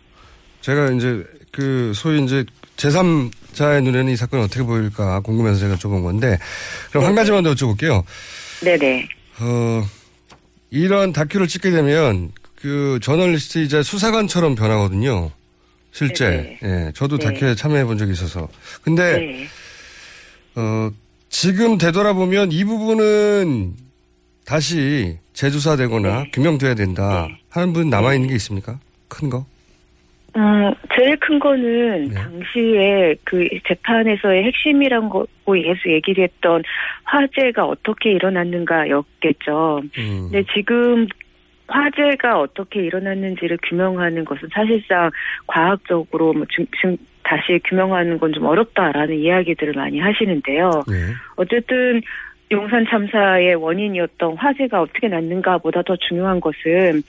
제가 이제 그 소위 이제 제삼자의 눈에는 이 사건이 어떻게 보일까 궁금해서 제가 여쭤본 건데 그럼 네네. 한 가지만 더 여쭤볼게요. 네네. 어, 이런 다큐를 찍게 되면 그 저널리스트이자 수사관처럼 변하거든요. 실제. 네네. 예. 저도 네네. 다큐에 참여해 본 적이 있어서. 근데 네네. 어, 지금 되돌아보면 이 부분은 다시 재조사되거나 네. 규명돼야 된다 네. 하는 분 남아있는 게 있습니까? 큰 거? 음, 제일 큰 거는 네. 당시에 그 재판에서의 핵심이란 거고 계속 얘기를 했던 화재가 어떻게 일어났는가였겠죠. 음. 근데 지금 화재가 어떻게 일어났는지를 규명하는 것은 사실상 과학적으로 뭐 증, 증, 다시 규명하는 건 좀 어렵다라는 이야기들을 많이 하시는데요. 네. 어쨌든 용산 참사의 원인이었던 화재가 어떻게 났는가보다 더 중요한 것은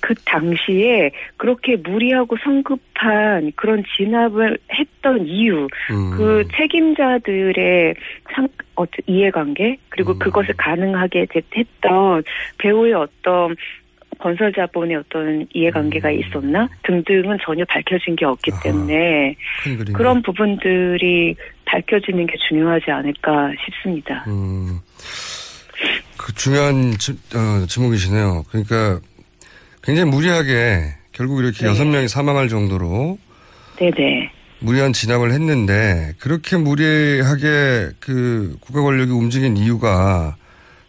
그 당시에 그렇게 무리하고 성급한 그런 진압을 했던 이유, 음. 그 책임자들의 상, 어, 이해관계, 그리고 음. 그것을 가능하게 했던 배우의 어떤 건설 자본의 어떤 이해관계가 있었나 등등은 전혀 밝혀진 게 없기 아하, 때문에 그런 부분들이 밝혀지는 게 중요하지 않을까 싶습니다. 음, 그 중요한 지, 어, 지목이시네요. 그러니까 굉장히 무리하게 결국 이렇게 여섯 명이 사망할 정도로 네네. 무리한 진압을 했는데 그렇게 무리하게 그 국가 권력이 움직인 이유가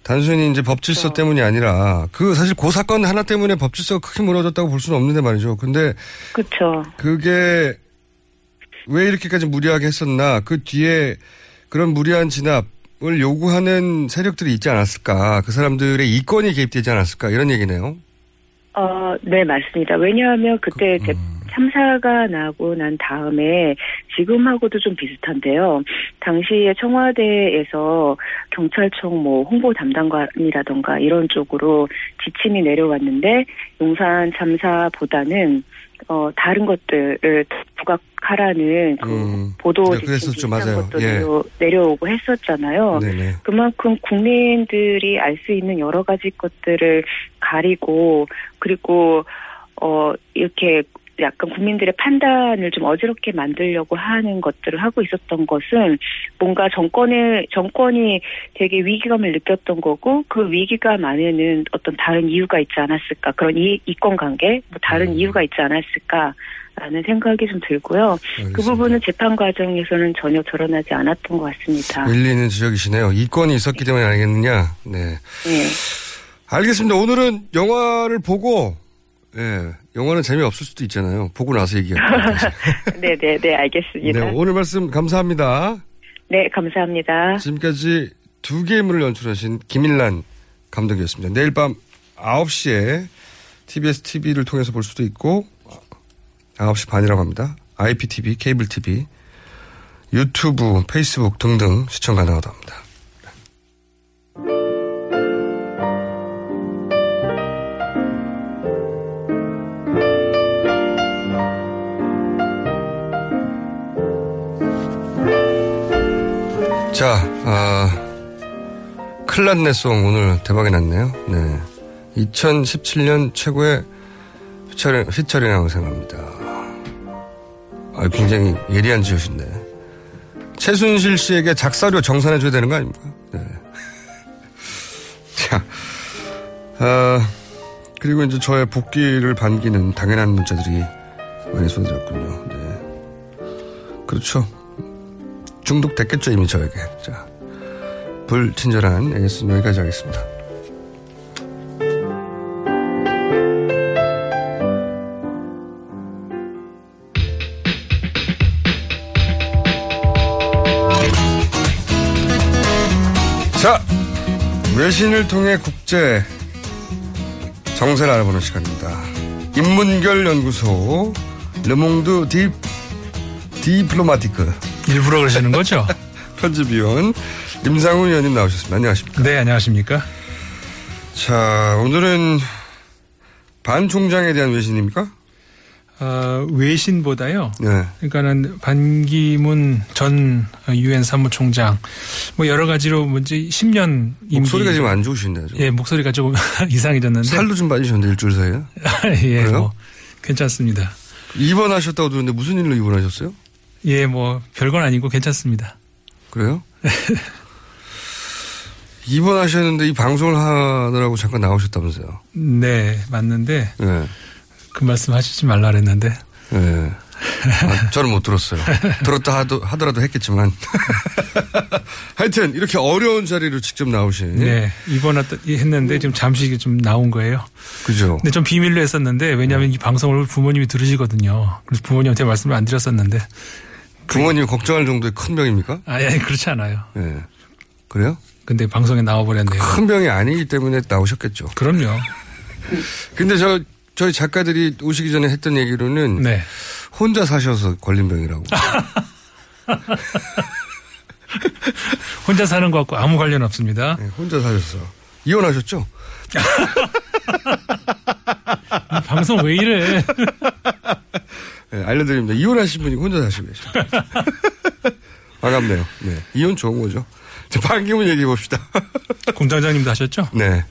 단순히 이제 법 질서 그렇죠. 때문이 아니라 그 사실 그 사건 하나 때문에 법 질서가 크게 무너졌다고 볼 수는 없는데 말이죠. 근데 그렇죠. 그게 왜 이렇게까지 무리하게 했었나 그 뒤에 그런 무리한 진압을 요구하는 세력들이 있지 않았을까 그 사람들의 이권이 개입되지 않았을까 이런 얘기네요. 어, 네 맞습니다. 왜냐하면 그때 그, 음. 참사가 나고 난 다음에 지금하고도 좀 비슷한데요. 당시에 청와대에서 경찰청 뭐 홍보 담당관이라던가 이런 쪽으로 지침이 내려왔는데 용산 참사보다는 어, 다른 것들을 부각하라는 그 음, 보도 지침이 좀 맞아요. 것도 예. 내려오고 했었잖아요. 네네. 그만큼 국민들이 알 수 있는 여러 가지 것들을 가리고 그리고 어, 이렇게 약간 국민들의 판단을 좀 어지럽게 만들려고 하는 것들을 하고 있었던 것은 뭔가 정권의, 정권이 되게 위기감을 느꼈던 거고 그 위기감 안에는 어떤 다른 이유가 있지 않았을까. 그런 이, 이권 관계, 뭐 다른 음. 이유가 있지 않았을까라는 생각이 좀 들고요. 알겠습니다. 그 부분은 재판 과정에서는 전혀 드러나지 않았던 것 같습니다. 일리 있는 지적이시네요. 이권이 있었기 때문에 아니겠느냐. 네. 네. 알겠습니다. 오늘은 영화를 보고 네, 영화는 재미없을 수도 있잖아요. 보고 나서 얘기할게요. 네네네, 네, 알겠습니다. 네, 오늘 말씀 감사합니다. 네, 감사합니다. 지금까지 두 개의 문을 연출하신 김일란 감독이었습니다. 내일 밤 아홉 시에 티비에스 티비를 통해서 볼 수도 있고 아홉 시 반이라고 합니다. 아이피티비, 케이블 티비, 유튜브, 페이스북 등등 시청 가능하다 합니다. 자, 아, 큰일 났네 송 오늘 대박이 났네요. 네, 이천십칠 년 최고의 피처링, 피처링이라고 생각합니다. 아, 굉장히 예리한 지우신데 최순실 씨에게 작사료 정산해줘야 되는 거 아닙니까? 네. 자, 아, 그리고 이제 저의 복귀를 반기는 당연한 문자들이 많이 쏟아졌군요. 네, 그렇죠. 중독됐겠죠 이미 저에게. 자, 불친절한 에이에스는 여기까지 하겠습니다. 외신을 통해 국제 정세를 알아보는 시간입니다. 인문결 연구소 르몽드 디, 디플로마티크. 일부러 그러시는 거죠? 편집위원 임상훈 위원님 나오셨습니다. 안녕하십니까? 네, 안녕하십니까? 자, 오늘은 반 총장에 대한 외신입니까? 어, 외신보다요. 네. 그러니까는 반기문 전 유엔 사무총장 뭐 여러 가지로 문제 십 년 임기. 목소리가 지금 안 좋으신데. 예, 목소리가 조금 이상해졌는데. 살도 좀 빠지셨는데 일주일 사이에. 예, 그래요? 뭐 괜찮습니다. 입원하셨다고 들었는데 무슨 일로 입원하셨어요? 예, 뭐 별건 아니고 괜찮습니다. 그래요? 입원하셨는데 이 방송을 하느라고 잠깐 나오셨다면서요? 네, 맞는데. 네. 그 말씀 하시지 말라 그랬는데. 예. 네. 아, 저는 못 들었어요. 들었다 하도, 하더라도 했겠지만. 하여튼, 이렇게 어려운 자리로 직접 나오신. 네. 입원했다, 했는데 지금 잠시 좀 나온 거예요. 그죠. 근데 좀 비밀로 했었는데, 왜냐하면 네. 이 방송을 부모님이 들으시거든요. 그래서 부모님한테 말씀을 안 드렸었는데. 부모님이 걱정할 정도의 큰 병입니까? 아니, 아니 그렇지 않아요. 예. 네. 그래요? 근데 방송에 나와버렸네요. 큰 병이 아니기 때문에 나오셨겠죠. 그럼요. 근데 저, 저희 작가들이 오시기 전에 했던 얘기로는 네. 혼자 사셔서 걸린 병이라고. 혼자 사는 것 같고 아무 관련 없습니다. 네, 혼자 사셨어. 이혼하셨죠? 방송 왜 이래? 네, 알려드립니다. 이혼하신 분이 혼자 사시고 계십니다. 반갑네요. 네, 이혼 좋은 거죠. 반기문 얘기해 봅시다. 공장장님도 하셨죠? 네.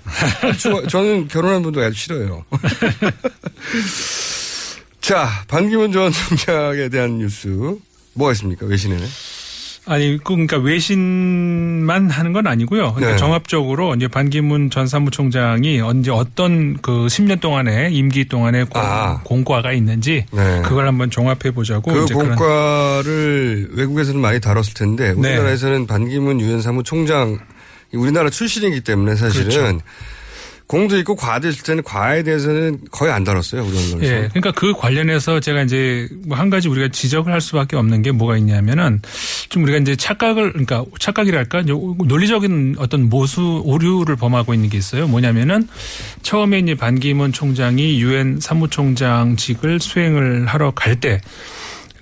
저는 결혼한 분도 아주 싫어요. 자, 반기문 전 총장에 대한 뉴스 뭐가 있습니까? 외신에는? 아니, 그러니까 외신만 하는 건 아니고요. 그러니까 네. 종합적으로 이제 반기문 전 사무총장이 언제 어떤 그 십 년 동안의 임기 동안의 아. 공과가 있는지 네. 그걸 한번 종합해 보자고. 그 이제 공과를 그런. 외국에서는 많이 다뤘을 텐데 우리나라에서는 네. 반기문 유엔 사무총장 우리나라 출신이기 때문에 사실은. 그렇죠. 공도 있고 과도 있을 때는 과에 대해서는 거의 안 다뤘어요. 우리 예, 그러니까 그 관련해서 제가 이제 한 가지 우리가 지적을 할 수밖에 없는 게 뭐가 있냐면은 좀 우리가 이제 착각을 그러니까 착각이랄까 논리적인 어떤 모수 오류를 범하고 있는 게 있어요. 뭐냐면은 처음에 이제 반기문 총장이 유엔 사무총장직을 수행을 하러 갈 때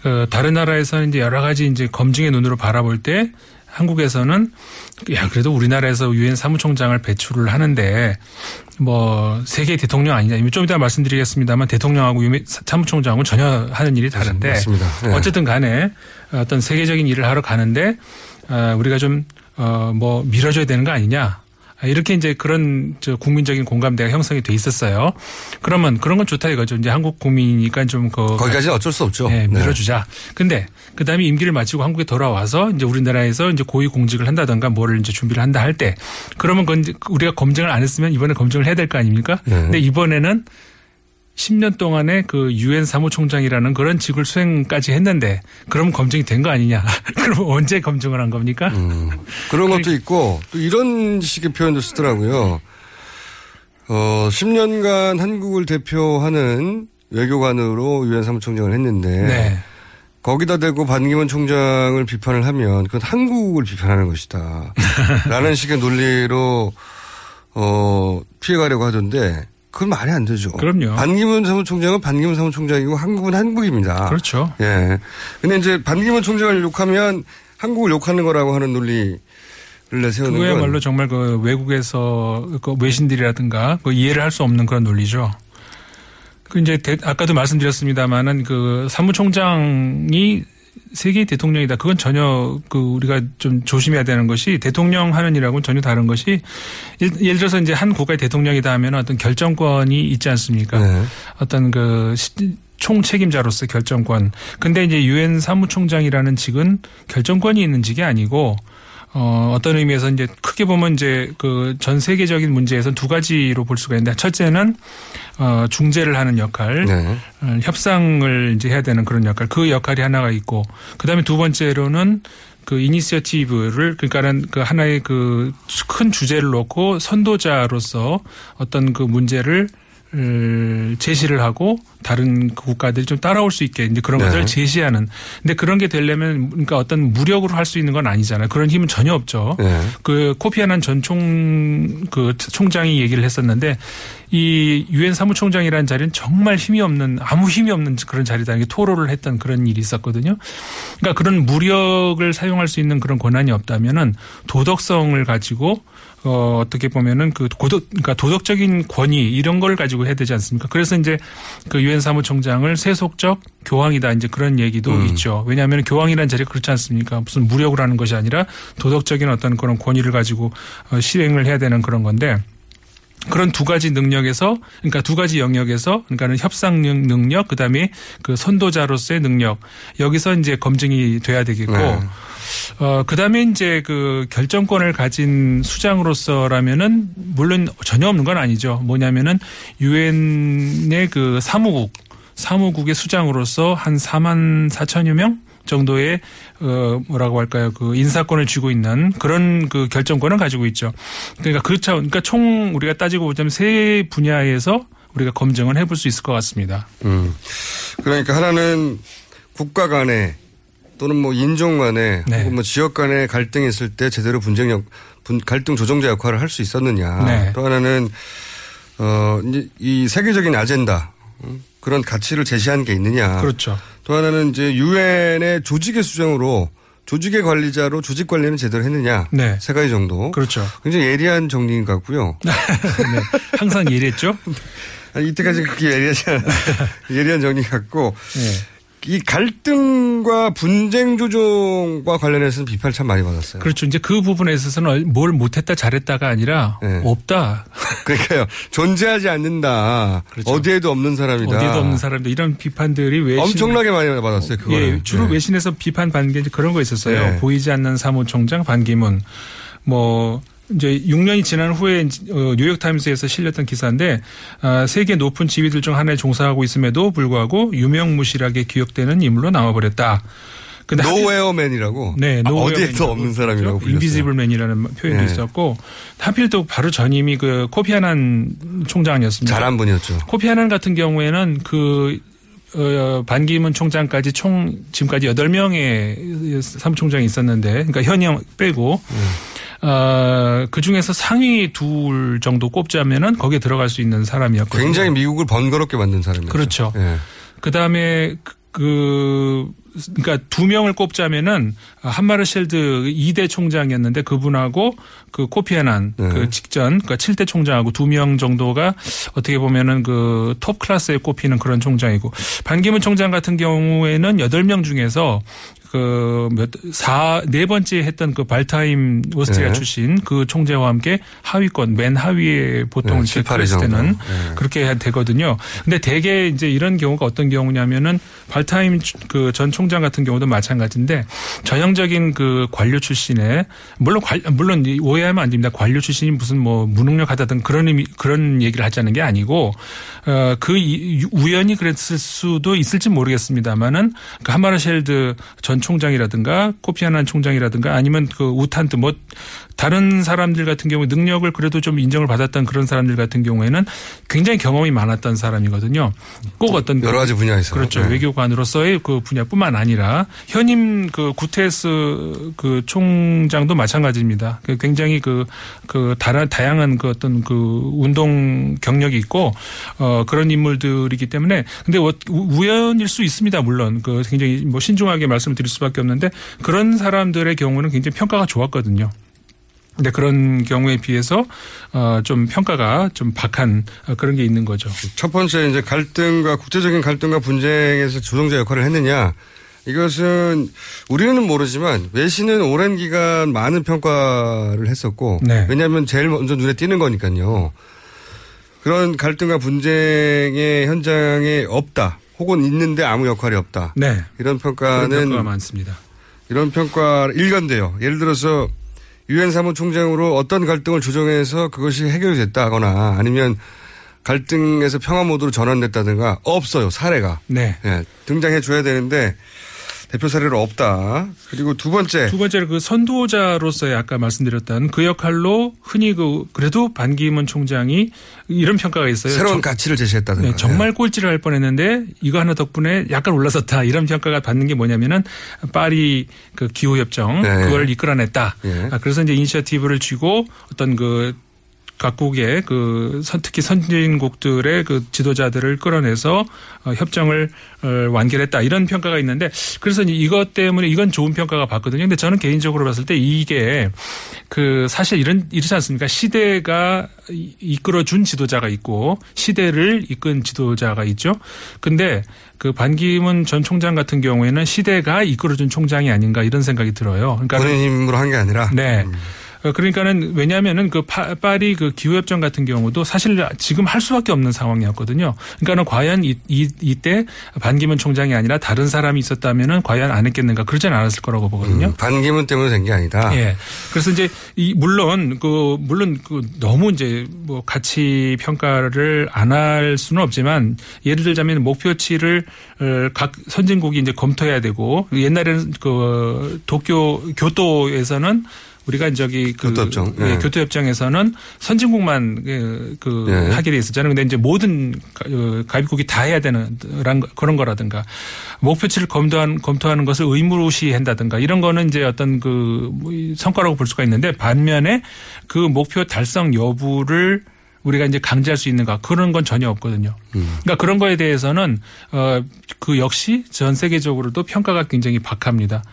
그 다른 나라에서는 이제 여러 가지 이제 검증의 눈으로 바라볼 때 한국에서는 야 그래도 우리나라에서 유엔 사무총장을 배출을 하는데 뭐 세계 대통령 아니냐 좀 이따 말씀드리겠습니다만 대통령하고 유엔 사무총장은 전혀 하는 일이 다른데 맞습니다. 네. 어쨌든 간에 어떤 세계적인 일을 하러 가는데 우리가 좀 뭐 밀어줘야 되는 거 아니냐. 이렇게 이제 그런 저 국민적인 공감대가 형성이 돼 있었어요. 그러면 그런 건 좋다 이거죠. 이제 한국 국민이니까 좀 그 거기까지는 어쩔 수 없죠. 네, 밀어주자. 네. 근데 그 다음에 임기를 마치고 한국에 돌아와서 이제 우리나라에서 이제 고위 공직을 한다든가 뭐를 이제 준비를 한다 할 때 그러면 그건 우리가 검증을 안 했으면 이번에 검증을 해야 될 거 아닙니까? 네. 근데 이번에는 십 년 동안의 그 유엔 사무총장이라는 그런 직을 수행까지 했는데 그럼 검증이 된 거 아니냐. 그럼 언제 검증을 한 겁니까? 음, 그런 것도 있고 또 이런 식의 표현도 쓰더라고요. 어, 십 년간 한국을 대표하는 외교관으로 유엔 사무총장을 했는데 네. 거기다 대고 반기문 총장을 비판을 하면 그건 한국을 비판하는 것이다. 라는 식의 논리로 어, 피해가려고 하던데 그건 말이 안 되죠. 그럼요. 반기문 사무총장은 반기문 사무총장이고 한국은 한국입니다. 그렇죠. 예. 근데 이제 반기문 총장을 욕하면 한국을 욕하는 거라고 하는 논리를 내세우는 건. 그거야말로 정말 그 외국에서 그 외신들이라든가 그 이해를 할 수 없는 그런 논리죠. 그 이제 대, 아까도 말씀드렸습니다만은 그 사무총장이 세계의 대통령이다. 그건 전혀 그 우리가 좀 조심해야 되는 것이 대통령 하는 일하고는 전혀 다른 것이 예를 들어서 이제 한 국가의 대통령이다 하면 어떤 결정권이 있지 않습니까? 네. 어떤 그 총 책임자로서 결정권. 근데 이제 유엔 사무총장이라는 직은 결정권이 있는 직이 아니고 어, 어떤 의미에서 이제 크게 보면 이제 그 전 세계적인 문제에서 두 가지로 볼 수가 있는데 첫째는 어, 중재를 하는 역할, 네. 협상을 이제 해야 되는 그런 역할, 그 역할이 하나가 있고 그 다음에 두 번째로는 그 이니셔티브를 그러니까는 그 하나의 그 큰 주제를 놓고 선도자로서 어떤 그 문제를 제시를 하고 다른 국가들이 좀 따라올 수 있게 이제 그런 네. 것들을 제시하는. 근데 그런 게 되려면 그러니까 어떤 무력으로 할 수 있는 건 아니잖아요. 그런 힘은 전혀 없죠. 네. 그 코피 아난 전 총 그 총장이 얘기를 했었는데 이 유엔 사무총장이라는 자리는 정말 힘이 없는 아무 힘이 없는 그런 자리다는 게 토로를 했던 그런 일이 있었거든요. 그러니까 그런 무력을 사용할 수 있는 그런 권한이 없다면은 도덕성을 가지고 어, 어떻게 보면은 그 도덕, 그러니까 도덕적인 권위 이런 걸 가지고 해야 되지 않습니까? 그래서 이제 그 유엔 사무총장을 세속적 교황이다 이제 그런 얘기도 음. 있죠. 왜냐하면 교황이라는 자리가 그렇지 않습니까? 무슨 무력으로 하는 것이 아니라 도덕적인 어떤 그런 권위를 가지고 어, 실행을 해야 되는 그런 건데 그런 두 가지 능력에서 그러니까 두 가지 영역에서 그러니까는 협상 능력 그다음에 그 선도자로서의 능력 여기서 이제 검증이 돼야 되겠고 네. 어, 그 다음에 이제 그 결정권을 가진 수장으로서라면은 물론 전혀 없는 건 아니죠. 뭐냐면은 유엔의 그 사무국, 사무국의 수장으로서 한 사만 사천여 명? 정도의 어 뭐라고 할까요? 그 인사권을 쥐고 있는 그런 그 결정권을 가지고 있죠. 그러니까 그 차원, 그러니까 총 우리가 따지고 보자면 세 분야에서 우리가 검증을 해볼 수 있을 것 같습니다. 음. 그러니까 하나는 국가 간에 또는 뭐 인종 간에 네. 혹은 뭐 지역 간에 갈등이 있을 때 제대로 분쟁 역 갈등 조정자 역할을 할 수 있었느냐. 네. 또 하나는 어 이 세계적인 아젠다. 그런 가치를 제시한 게 있느냐. 그렇죠. 또 하나는 이제 유엔의 조직의 수장으로 조직의 관리자로 조직 관리는 제대로 했느냐. 네. 세 가지 정도. 그렇죠. 굉장히 예리한 정리인 것 같고요. 네. 항상 예리했죠. 아니, 이때까지 그렇게 예리하지 않았 예리한 정리 같고. 네. 이 갈등과 분쟁 조정과 관련해서는 비판을 참 많이 받았어요. 그렇죠. 이제 그 부분에 있어서는 뭘 못했다 잘했다가 아니라 네. 없다. 그러니까요. 존재하지 않는다. 그렇죠. 어디에도 없는 사람이다. 어디에도 없는 사람이다. 이런 비판들이 외신. 엄청나게 많이 받았어요. 그거는. 예, 주로 네. 외신에서 비판 받는 게 그런 거 있었어요. 네. 보이지 않는 사무총장 반기문. 뭐. 이제 육 년이 지난 후에 뉴욕타임스에서 실렸던 기사인데 세계 높은 지위들 중 하나에 종사하고 있음에도 불구하고 유명무실하게 기억되는 인물로 남아버렸다. 노웨어맨이라고? 네. 아, 어디에도 없는 사람이라고 불렸어요. 인비지블맨이라는 표현도 네. 있었고 하필 또 바로 전임이 그 코피 아난 총장이었습니다. 잘한 분이었죠. 코피 아난 같은 경우에는 그 어, 반기문 총장까지 총 지금까지 여덟 명의 사무총장이 있었는데 그러니까 현역 빼고 네. 어, 그 중에서 상위 둘 정도 꼽자면은 거기에 들어갈 수 있는 사람이었거든요. 굉장히 미국을 번거롭게 만든 사람이었죠. 그렇죠. 예. 그 다음에 그, 그러니까 두 명을 꼽자면은 함마르셸드 이 대 총장이었는데 그분하고 그 코피 아난 네. 그 직전 그러니까 칠 대 총장하고 두 명 정도가 어떻게 보면은 그 톱 클래스에 꼽히는 그런 총장이고 반기문 총장 같은 경우에는 여덟 명 중에서 그 몇 사 네 번째 했던 그 발타임 오스트리아 네. 출신 그 총재와 함께 하위권 맨 하위에 보통 칠, 팔 위 때는 그렇게 되거든요. 근데 대개 이제 이런 경우가 어떤 경우냐면은 발타임 그 전 총장 같은 경우도 마찬가지인데 전형적인 그 관료 출신의 물론 관 물론 오해하면 안 됩니다. 관료 출신이 무슨 뭐 무능력하다든 그런 의미 그런 얘기를 하자는 게 아니고 어 그 우연히 그랬을 수도 있을지 모르겠습니다만은 그 함마르셸드 전 총장이라든가 코피 아난 총장이라든가 아니면 그 우탄트 뭐 다른 사람들 같은 경우 능력을 그래도 좀 인정을 받았던 그런 사람들 같은 경우에는 굉장히 경험이 많았던 사람이거든요. 꼭 어떤 여러 가지 분야에서 그렇죠. 네. 외교관으로서의 그 분야뿐만 아니라 현임 그 구테스 그 총장도 마찬가지입니다. 굉장히 그 그 다른 다양한 그 어떤 그 운동 경력이 있고 어 그런 인물들이기 때문에 근데 우연일 수 있습니다. 물론 그 굉장히 뭐 신중하게 말씀드릴 수밖에 없는데 그런 사람들의 경우는 굉장히 평가가 좋았거든요. 근데 그런 경우에 비해서 좀 평가가 좀 박한 그런 게 있는 거죠. 첫 번째 이제 갈등과 국제적인 갈등과 분쟁에서 조정자 역할을 했느냐 이것은 우리는 모르지만 외신은 오랜 기간 많은 평가를 했었고 네. 왜냐하면 제일 먼저 눈에 띄는 거니까요. 그런 갈등과 분쟁의 현장에 없다. 혹은 있는데 아무 역할이 없다. 네. 이런 평가는. 이런 평가가 많습니다. 이런 평가 일관돼요. 예를 들어서 유엔 사무총장으로 어떤 갈등을 조정해서 그것이 해결이 됐다거나 아니면 갈등에서 평화 모드로 전환됐다든가 없어요. 사례가. 네. 네. 등장해 줘야 되는데 대표 사례로 없다. 그리고 두 번째. 두 번째로 그 선두자로서의 아까 말씀드렸던 그 역할로 흔히 그 그래도 반기문 총장이 이런 평가가 있어요. 새로운 저, 가치를 제시했다든가. 네, 정말 꼴찌를 할 뻔했는데 이거 하나 덕분에 약간 올라섰다. 이런 평가가 받는 게 뭐냐면은 파리 그 기후협정 네. 그걸 이끌어냈다. 네. 그래서 이제 이니셔티브를 쥐고 어떤 그 각국의 그 특히 선진국들의 그 지도자들을 끌어내서 협정을 완결했다 이런 평가가 있는데 그래서 이제 이것 때문에 이건 좋은 평가가 받거든요. 근데 저는 개인적으로 봤을 때 이게 그 사실 이런 이렇지 않습니까? 시대가 이끌어준 지도자가 있고 시대를 이끈 지도자가 있죠. 근데 그 반기문 전 총장 같은 경우에는 시대가 이끌어준 총장이 아닌가 이런 생각이 들어요. 그러니까 본인 힘으로 한 게 아니라. 네. 음. 그러니까는 왜냐하면은 그 파, 파리 그 기후협정 같은 경우도 사실 지금 할 수밖에 없는 상황이었거든요. 그러니까는 과연 이, 이, 이때 반기문 총장이 아니라 다른 사람이 있었다면은 과연 안 했겠는가 그러진 않았을 거라고 보거든요. 음, 반기문 때문에 된 게 아니다. 예. 그래서 이제 이 물론 그 물론 그 너무 이제 뭐 가치 평가를 안 할 수는 없지만 예를 들자면 목표치를 각 선진국이 이제 검토해야 되고 옛날에는 그 도쿄 교토에서는 우리가 저기 그 교토협정. 예. 예, 교토협정에서는 선진국만 그 예. 하게 돼 있었잖아요. 그런데 이제 모든 가입국이 다 해야 되는 그런 거라든가 목표치를 검토한, 검토하는 것을 의무시한다든가 이런 거는 이제 어떤 그 성과라고 볼 수가 있는데 반면에 그 목표 달성 여부를 우리가 이제 강제할 수 있는가 그런 건 전혀 없거든요. 그러니까 그런 거에 대해서는 그 역시 전 세계적으로도 평가가 굉장히 박합니다.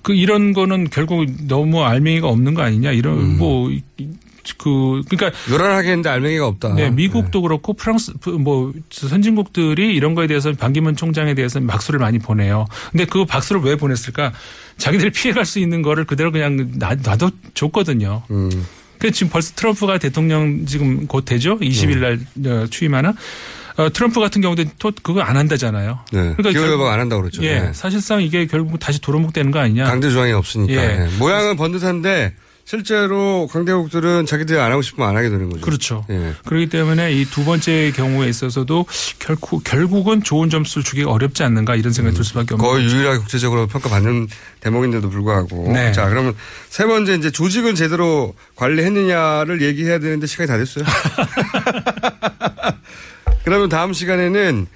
그 이런 거는 결국 너무 알맹이가 없는 거 아니냐 이런 음. 뭐 그 그러니까 요란하게 했는데 알맹이가 없다. 네, 미국도 네. 그렇고 프랑스 뭐 선진국들이 이런 거에 대해서 반기문 총장에 대해서 박수를 많이 보내요. 근데 그 박수를 왜 보냈을까? 자기들이 피해갈 수 있는 거를 그대로 그냥 놔둬 줬거든요. 음. 그 지금 벌써 트럼프가 대통령 지금 곧 되죠? 이십일 날 음. 취임하나? 트럼프 같은 경우도 또 그거 안 한다잖아요. 네. 그러니까 기후협약 안 한다고 그랬죠. 예. 네. 사실상 이게 결국 다시 도루묵대는 거 아니냐. 강제 조항이 없으니까. 예. 예. 모양은 번듯한데 실제로 강대국들은 자기들이 안 하고 싶으면 안 하게 되는 거죠. 그렇죠. 예. 그렇기 때문에 이 두 번째 경우에 있어서도 결국, 결국은 좋은 점수를 주기가 어렵지 않는가 이런 생각이 음. 들 수밖에 없는 거죠. 거의 유일하게 국제적으로 평가받는 대목인데도 불구하고. 네. 자, 그러면 세 번째 이제 조직을 제대로 관리했느냐를 얘기해야 되는데 시간이 다 됐어요. 그러면 다음 시간에는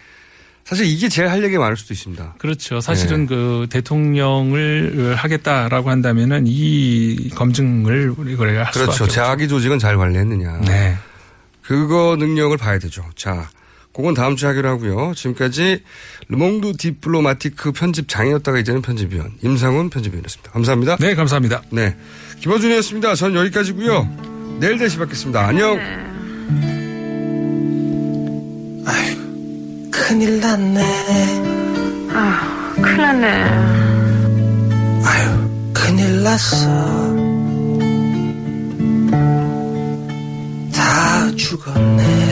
사실 이게 제일 할 얘기가 많을 수도 있습니다. 그렇죠. 사실은 네. 그 대통령을 하겠다라고 한다면은 이 검증을 우리가 할 수밖에 없죠. 그렇죠. 자기 조직은 잘 관리했느냐. 네. 그거 능력을 봐야 되죠. 자, 그건 다음 주에 하기로 하고요. 지금까지 르몽드 디플로마티크 편집장이었다가 이제는 편집위원 임상훈 편집위원이었습니다. 감사합니다. 네, 감사합니다. 네, 김어준이었습니다. 전 여기까지고요. 내일 다시 뵙겠습니다. 안녕. 아휴, 큰일 났네. 아휴, 큰일 났네. 아휴, 큰일 났어. 다 죽었네.